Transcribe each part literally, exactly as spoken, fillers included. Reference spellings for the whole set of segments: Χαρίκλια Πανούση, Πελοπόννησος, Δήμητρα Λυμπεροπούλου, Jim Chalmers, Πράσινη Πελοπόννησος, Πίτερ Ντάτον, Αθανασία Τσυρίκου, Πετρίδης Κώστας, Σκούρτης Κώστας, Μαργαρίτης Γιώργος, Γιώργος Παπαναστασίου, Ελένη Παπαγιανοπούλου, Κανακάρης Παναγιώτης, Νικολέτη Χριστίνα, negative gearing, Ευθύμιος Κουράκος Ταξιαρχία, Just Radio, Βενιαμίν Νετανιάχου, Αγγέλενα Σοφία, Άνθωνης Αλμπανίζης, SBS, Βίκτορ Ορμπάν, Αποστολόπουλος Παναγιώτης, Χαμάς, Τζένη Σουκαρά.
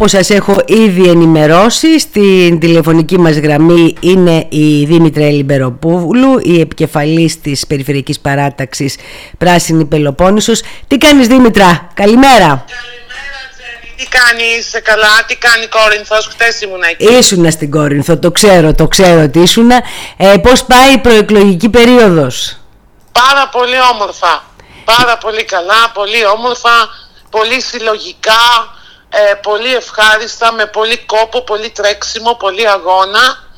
Όπως σας έχω ήδη ενημερώσει, στην τηλεφωνική μας γραμμή είναι η Δήμητρα Λυμπεροπούλου, η επικεφαλής της Περιφερειακής Παράταξης Πράσινη Πελοπόννησος. Τι κάνεις, Δήμητρα? Καλημέρα. Τι κάνεις? Καλά, τι κάνει η Κόρινθος? Χτες ήμουν εκεί. Ήσουνα στην Κόρινθο, το ξέρω, το ξέρω ότι ήσουνα. Ε, πώς πάει η προεκλογική περίοδος? Πάρα πολύ όμορφα. Πάρα πολύ καλά, πολύ όμορφα, πολύ συλλογικά, ε, πολύ ευχάριστα, με πολύ κόπο, πολύ τρέξιμο, πολύ αγώνα.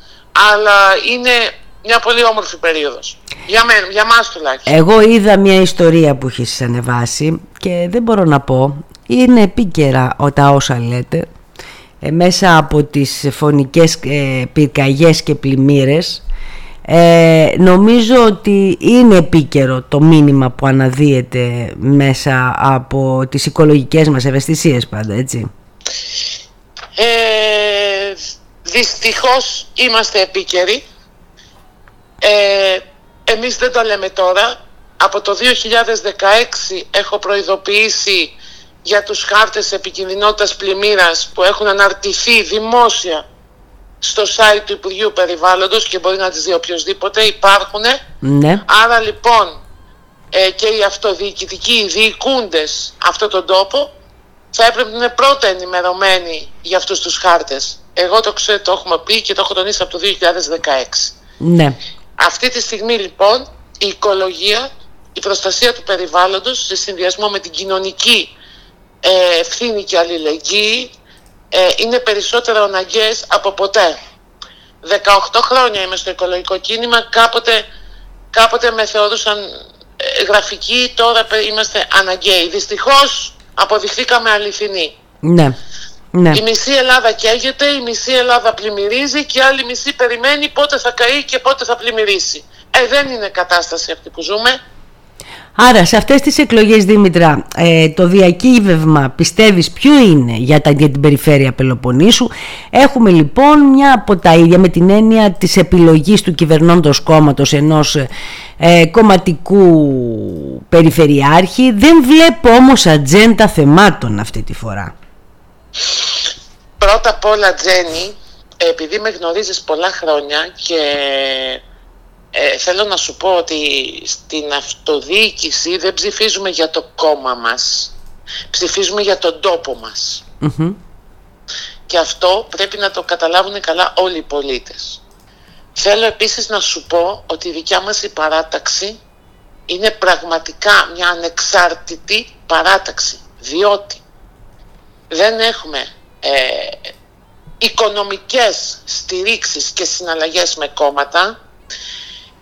Αλλά είναι μια πολύ όμορφη περίοδος. Για μένα, για μας τουλάχιστον. Εγώ είδα μια ιστορία που έχεις ανεβάσει και δεν μπορώ να πω. Είναι επίκαιρα τα όσα λέτε, ε, μέσα από τις φωνικές ε, πυρκαγιές και πλημμύρες. Ε, νομίζω ότι είναι επίκαιρο το μήνυμα που αναδύεται μέσα από τις οικολογικές μας ευαισθησίες πάντα, έτσι. Ε, δυστυχώς είμαστε επίκαιροι. Ε, εμείς δεν τα λέμε τώρα. Από το δύο χιλιάδες δεκαέξι έχω προειδοποιήσει για τους χάρτες επικινδυνότητας πλημμύρας που έχουν αναρτηθεί δημόσια στο site του Υπουργείου Περιβάλλοντος και μπορεί να τις δει οποιοσδήποτε, υπάρχουνε. Ναι. Άρα λοιπόν ε, και οι αυτοδιοικητικοί, οι διοικούντες αυτόν τον τόπο θα έπρεπε να είναι πρώτα ενημερωμένοι για αυτούς τους χάρτες. Εγώ το ξέρω, το έχουμε πει και το έχω τονίσει από το δύο χιλιάδες δεκαέξι. Ναι. Αυτή τη στιγμή λοιπόν η οικολογία, η προστασία του περιβάλλοντος σε συνδυασμό με την κοινωνική ε, ευθύνη και αλληλεγγύη είναι περισσότερο αναγκαίες από ποτέ. δεκαοκτώ χρόνια είμαι στο οικολογικό κίνημα. Κάποτε, κάποτε με θεωρούσαν γραφικοί, τώρα είμαστε αναγκαίοι. Δυστυχώς αποδειχθήκαμε αληθινοί. Ναι, ναι. Η μισή Ελλάδα καίγεται, η μισή Ελλάδα πλημμυρίζει και η άλλη μισή περιμένει πότε θα καεί και πότε θα πλημμυρίσει. Ε, δεν είναι κατάσταση αυτή που ζούμε. Άρα σε αυτές τις εκλογές, Δήμητρα, ε, το διακύβευμα πιστεύεις ποιο είναι για, τα, για την περιφέρεια Πελοποννήσου? Έχουμε λοιπόν μια από τα ίδια, με την έννοια της επιλογής του κυβερνώντος κόμματος ενός ε, κομματικού περιφερειάρχη. Δεν βλέπω όμως ατζέντα θεμάτων αυτή τη φορά. Πρώτα απ' όλα, Τζένι, επειδή με γνωρίζεις πολλά χρόνια και... Ε, θέλω να σου πω ότι στην αυτοδιοίκηση δεν ψηφίζουμε για το κόμμα μας, ψηφίζουμε για τον τόπο μας. Mm-hmm. Και αυτό πρέπει να το καταλάβουν καλά όλοι οι πολίτες. Θέλω επίσης να σου πω ότι η δικιά μας η παράταξη είναι πραγματικά μια ανεξάρτητη παράταξη, διότι δεν έχουμε ε, οικονομικές στηρίξεις και συναλλαγές με κόμματα.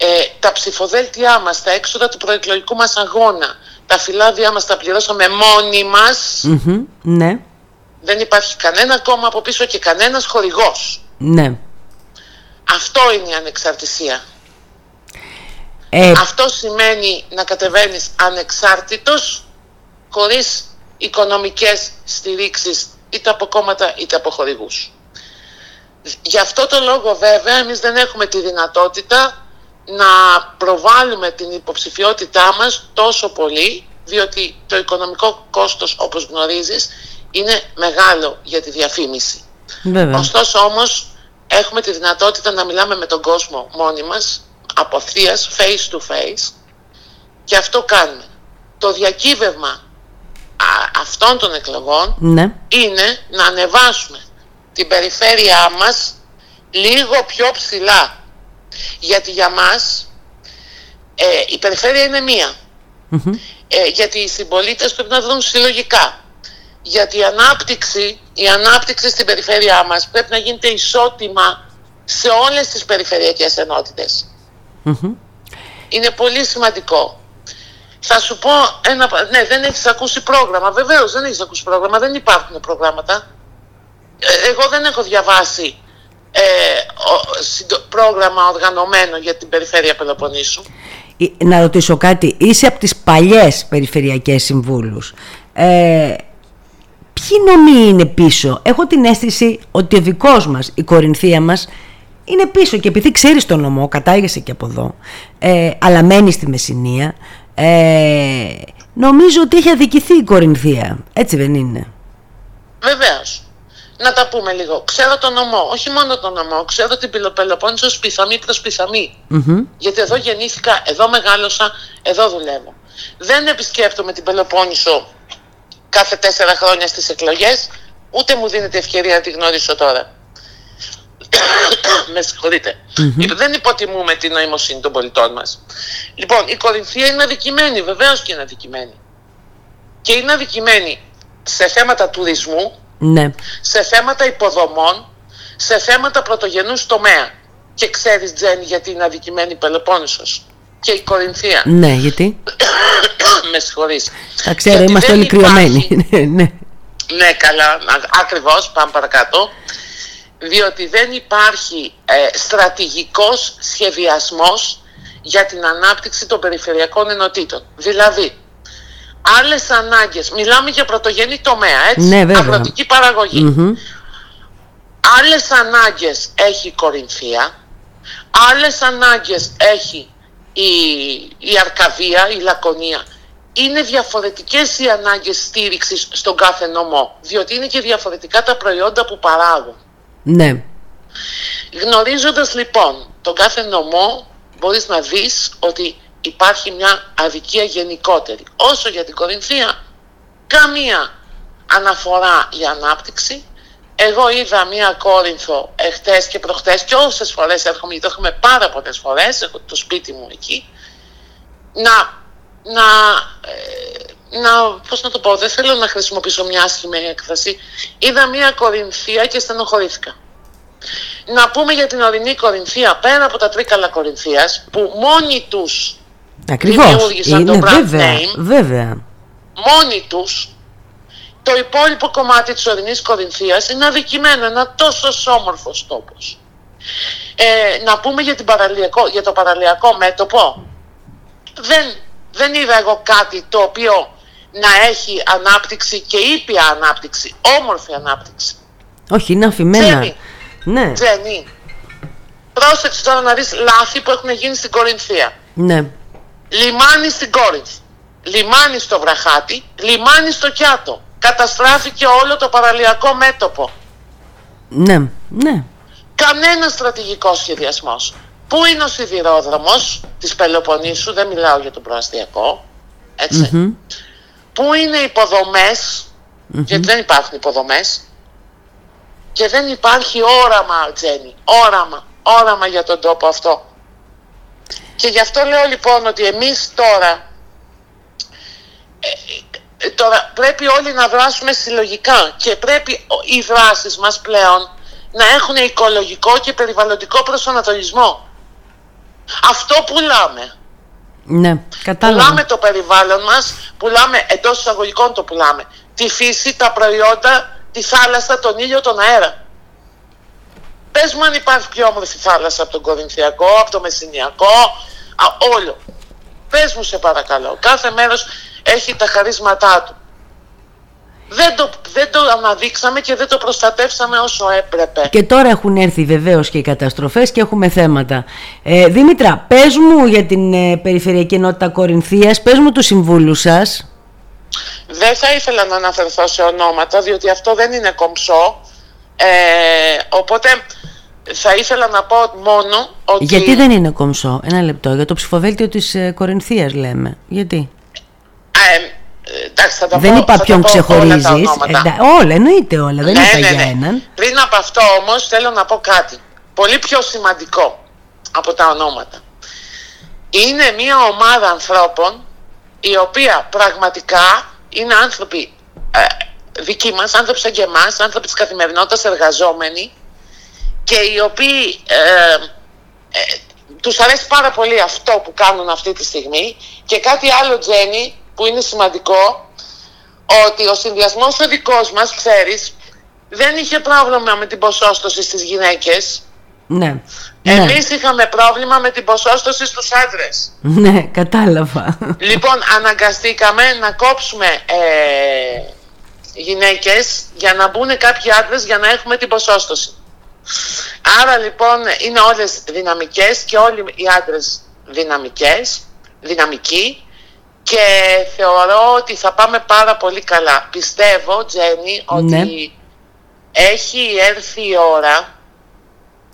Ε, τα ψηφοδέλτιά μας, τα έξοδα του προεκλογικού μας αγώνα, τα φυλάδια μας τα πληρώσαμε μόνοι μας. Mm-hmm, ναι. Δεν υπάρχει κανένα κόμμα από πίσω και κανένας χορηγός. Ναι. Αυτό είναι η ανεξαρτησία. ε... Αυτό σημαίνει να κατεβαίνεις ανεξάρτητος, χωρίς οικονομικές στηρίξεις, είτε από κόμματα είτε από χορηγούς. Γι' αυτό το λόγο βέβαια εμείς δεν έχουμε τη δυνατότητα να προβάλλουμε την υποψηφιότητά μας τόσο πολύ, διότι το οικονομικό κόστος, όπως γνωρίζεις, είναι μεγάλο για τη διαφήμιση. Βέβαια. Ωστόσο όμως έχουμε τη δυνατότητα να μιλάμε με τον κόσμο μόνοι μας, απευθείας, face to face, και αυτό κάνουμε. Το διακύβευμα αυτών των εκλογών, ναι, είναι να ανεβάσουμε την περιφέρειά μας λίγο πιο ψηλά. Γιατί για μας ε, η περιφέρεια είναι μία. Mm-hmm. Ε, γιατί οι συμπολίτες πρέπει να δουν συλλογικά. Γιατί η ανάπτυξη, η ανάπτυξη στην περιφέρειά μας πρέπει να γίνεται ισότιμα σε όλες τις περιφερειακές ενότητες. Mm-hmm. Είναι πολύ σημαντικό. Θα σου πω ένα... Ναι, δεν έχεις ακούσει πρόγραμμα. Βεβαίως δεν έχεις ακούσει πρόγραμμα. Δεν υπάρχουν προγράμματα. Ε, εγώ δεν έχω διαβάσει Ε, πρόγραμμα οργανωμένο για την περιφέρεια Πελοποννήσου. Να ρωτήσω κάτι. Είσαι από τις παλιές περιφερειακές συμβούλους. ε, Ποιοι νομοί είναι πίσω? Έχω την αίσθηση ότι ο δικός μας, η Κορινθία μας, είναι πίσω. Και επειδή ξέρεις τον νομό, κατάγεσαι και από εδώ, ε, αλλά μένεις στη Μεσσηνία, ε, νομίζω ότι έχει αδικηθεί η Κορινθία. Έτσι δεν είναι? Βεβαίως. να τα πούμε λίγο. Ξέρω τον νομό, όχι μόνο τον νομό, ξέρω την Πελοπόννησο πιθαμή προς πιθαμή. Mm-hmm. Γιατί εδώ γεννήθηκα, εδώ μεγάλωσα, εδώ δουλεύω. Δεν επισκέπτομαι την Πελοπόννησο κάθε τέσσερα χρόνια στις εκλογές, ούτε μου δίνεται ευκαιρία να τη γνωρίσω τώρα. Με συγχωρείτε. Mm-hmm. Δεν υποτιμούμε την νοημοσύνη των πολιτών μας. Λοιπόν, η Κορινθία είναι αδικημένη, βεβαίως και είναι αδικημένη. Και είναι αδικημένη σε θέματα τουρισμού, ναι, σε θέματα υποδομών, σε θέματα πρωτογενούς τομέα. Και ξέρεις, Τζέννη, γιατί είναι αδικημένη η Πελοπόννησος και η Κορινθία? Ναι, γιατί? Με συγχωρείς. Τα ξέρω, γιατί είμαστε όλοι κρυωμένοι. Ναι, ναι, καλά, ακριβώς, πάμε παρακάτω. Διότι δεν υπάρχει ε, στρατηγικός σχεδιασμός για την ανάπτυξη των περιφερειακών ενωτήτων. Δηλαδή, άλλες ανάγκες, μιλάμε για πρωτογενή τομέα, έτσι, ναι, αγροτική παραγωγή. Mm-hmm. Άλλες ανάγκες έχει η Κορινθία, άλλες ανάγκες έχει η, η Αρκαδία, η Λακωνία. Είναι διαφορετικές οι ανάγκες στήριξης στον κάθε νομό, διότι είναι και διαφορετικά τα προϊόντα που παράγουν. Ναι. Γνωρίζοντας λοιπόν τον κάθε νομό, μπορείς να δεις ότι υπάρχει μια αδικία γενικότερη. Όσο για την Κορινθία, καμία αναφορά για ανάπτυξη. Εγώ είδα μια Κόρινθο εχτές και προχτές, και όσες φορές έρχομαι, γιατί έρχομαι πάρα πολλές φορές, έχω το σπίτι μου εκεί, να, να, να, πώς να το πω, δεν θέλω να χρησιμοποιήσω μια άσχημη έκφραση. Είδα μια Κορινθία και στενοχωρήθηκα. Να πούμε για την ορεινή Κορινθία, πέρα από τα τρίκαλα Κορινθίας, που μόνοι τους δημιούργησαν το brand βέβαια, name, βέβαια. Μόνοι τους. Το υπόλοιπο κομμάτι της ορεινής Κορινθίας είναι αδικημένο, ένα τόσο όμορφος τόπος. Ε, να πούμε για, την παραλιακό, για το παραλιακό μέτωπο. Δεν, δεν είδα εγώ κάτι το οποίο να έχει ανάπτυξη και ήπια ανάπτυξη, όμορφη ανάπτυξη. Όχι, είναι αφημένα. Τζένι, ναι. Τζένι, πρόσεξε τώρα να δεις λάθη που έχουν γίνει στην Κορινθία. Ναι. Λιμάνι στην Κόρινθ, λιμάνι στο Βραχάτι, λιμάνι στο Κιάτο. Καταστράφηκε όλο το παραλιακό μέτωπο. Ναι, ναι. Κανένα στρατηγικό σχεδιασμός. Πού είναι ο σιδηρόδρομος της Πελοποννήσου, δεν μιλάω για τον προαστιακό, έτσι. Mm-hmm. Πού είναι οι υποδομές, mm-hmm. γιατί δεν υπάρχουν υποδομές. Και δεν υπάρχει όραμα, Τζένι, όραμα, όραμα για τον τόπο αυτό. Και γι' αυτό λέω λοιπόν ότι εμείς τώρα... Ε, Τώρα πρέπει όλοι να δράσουμε συλλογικά και πρέπει οι δράσεις μας πλέον να έχουν οικολογικό και περιβαλλοντικό προσανατολισμό. Αυτό πουλάμε. Ναι, κατάλαβα. Πουλάμε το περιβάλλον μας, πουλάμε, εντός εισαγωγικών το πουλάμε, τη φύση, τα προϊόντα, τη θάλασσα, τον ήλιο, τον αέρα. Πες μου αν υπάρχει πιο όμορφη θάλασσα από τον Κορινθιακό, από το Μεσσηνιακό, όλο. Πες μου σε παρακαλώ, κάθε μέρος έχει τα χαρίσματά του. Δεν το, δεν το αναδείξαμε και δεν το προστατεύσαμε όσο έπρεπε. Και τώρα έχουν έρθει βεβαίως και οι καταστροφές και έχουμε θέματα. Ε, Δήμητρα, πες μου για την ε, Περιφερειακή Ενότητα Κορινθίας, πες μου τους συμβούλους σας. Δεν θα ήθελα να αναφερθώ σε ονόματα, διότι αυτό δεν είναι κομψό. Ε, οπότε... Θα ήθελα να πω μόνο ότι... Γιατί δεν είναι κομψό, ένα λεπτό, για το ψηφοδέλτιο της ε, Κορινθίας λέμε. Γιατί? Ε, εντάξει, θα τα δεν πω, είπα θα ποιον τα ξεχωρίζεις. Όλα, Εντα... όλα, εννοείται όλα, δεν ναι, είπα ναι, ναι. για έναν. Πριν από αυτό όμως θέλω να πω κάτι πολύ πιο σημαντικό από τα ονόματα. Είναι μια ομάδα ανθρώπων η οποία πραγματικά είναι άνθρωποι ε, δικοί μας, άνθρωποι σαν και εμάς, άνθρωποι της καθημερινότητας, εργαζόμενοι, και οι οποίοι ε, ε, τους αρέσει πάρα πολύ αυτό που κάνουν αυτή τη στιγμή. Και κάτι άλλο, Τζένι, που είναι σημαντικό, ότι ο συνδυασμός ο δικός μας, ξέρεις, δεν είχε πρόβλημα με την ποσόστοση στις γυναίκες. Ναι. Εμείς ναι. είχαμε πρόβλημα με την ποσόστοση στους άντρες. Ναι, κατάλαβα. Λοιπόν, αναγκαστήκαμε να κόψουμε ε, γυναίκες για να μπουν κάποιοι άντρες για να έχουμε την ποσόστοση. Άρα λοιπόν είναι όλες δυναμικές και όλοι οι άντρες δυναμικές, δυναμικοί, και θεωρώ ότι θα πάμε πάρα πολύ καλά. Πιστεύω, Τζένι, ότι ναι. Έχει έρθει η ώρα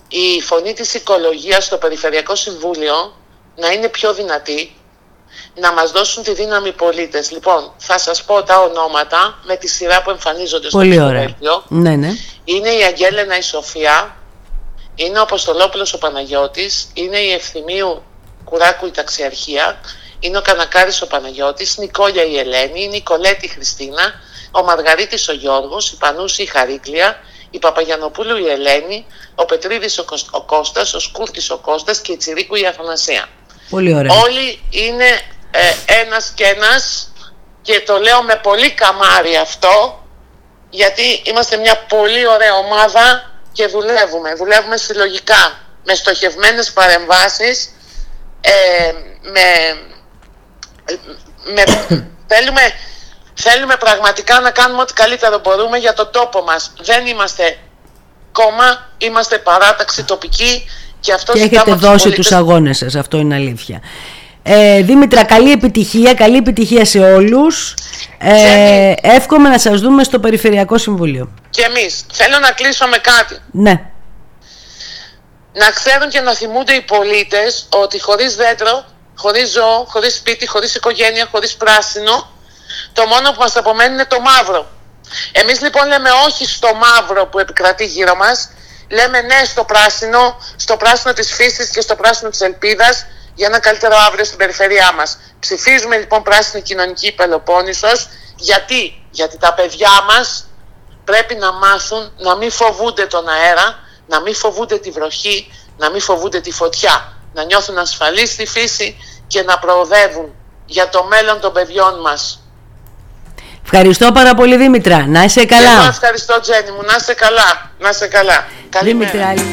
η φωνή της οικολογίας στο Περιφερειακό Συμβούλιο να είναι πιο δυνατή, να μας δώσουν τη δύναμη οι πολίτες. Λοιπόν, θα σας πω τα ονόματα με τη σειρά που εμφανίζονται στο Περιφερειακό. Ναι, ναι. Είναι η Αγγέλενα η Σοφία, είναι ο Αποστολόπουλος ο Παναγιώτης, είναι η Ευθυμίου Κουράκου η Ταξιαρχία, είναι ο Κανακάρης ο Παναγιώτης, Νικόλια η Ελένη, η Νικολέτη Χριστίνα, ο Μαργαρίτης ο Γιώργος, η Πανούση η Χαρίκλια, η Παπαγιανοπούλου η Ελένη, ο Πετρίδης ο, Κοσ... ο Κώστας, ο Σκούρτης ο Κώστας και η Τσυρίκου η Αθανασία. Πολύ ωραία. Όλοι είναι ε, ένας και ένας, και το λέω με πολύ καμάρι αυτό, γιατί είμαστε μια πολύ ωραία ομάδα και δουλεύουμε. Δουλεύουμε συλλογικά, με στοχευμένες παρεμβάσεις, ε, με, με, θέλουμε... Θέλουμε πραγματικά να κάνουμε ό,τι καλύτερο μπορούμε για τον τόπο μας. Δεν είμαστε κόμμα, είμαστε παράταξη τοπική και αυτό και έχετε δώσει τους, τους αγώνες σας, αυτό είναι αλήθεια. Ε, Δήμητρα, καλή επιτυχία, καλή επιτυχία σε όλους. Ε, εύχομαι να σας δούμε στο Περιφερειακό Συμβούλιο. Και εμείς. Θέλω να κλείσω με κάτι. Ναι. Να ξέρουν και να θυμούνται οι πολίτες ότι χωρίς δέντρο, χωρίς ζώο, χωρίς σπίτι, χωρίς οικογένεια, χωρίς πράσινο, το μόνο που μας απομένει είναι το μαύρο. Εμείς λοιπόν λέμε όχι στο μαύρο που επικρατεί γύρω μας. Λέμε ναι στο πράσινο, στο πράσινο της φύσης και στο πράσινο της ελπίδας, για ένα καλύτερο αύριο στην περιφέρειά μας. Ψηφίζουμε λοιπόν Πράσινη Κοινωνική Πελοπόννησος. Γιατί? Γιατί τα παιδιά μας πρέπει να μάθουν να μην φοβούνται τον αέρα, να μην φοβούνται τη βροχή, να μην φοβούνται τη φωτιά, να νιώθουν ασφαλείς στη φύση και να προοδεύουν για το μέλλον των παιδιών μας. Ευχαριστώ πάρα πολύ, Δήμητρα. Να είσαι καλά. Εγώ ευχαριστώ, Τζένι μου. Να είσαι καλά. Να είσαι καλά. Καλημέρα. Δήμητρα,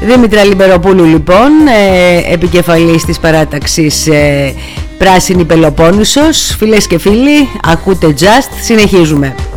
Δήμητρα Λυμπεροπούλου, λοιπόν, επικεφαλής της παράταξης Πράσινη Πελοπόννησος. Φίλες και φίλοι, ακούτε Just. Συνεχίζουμε.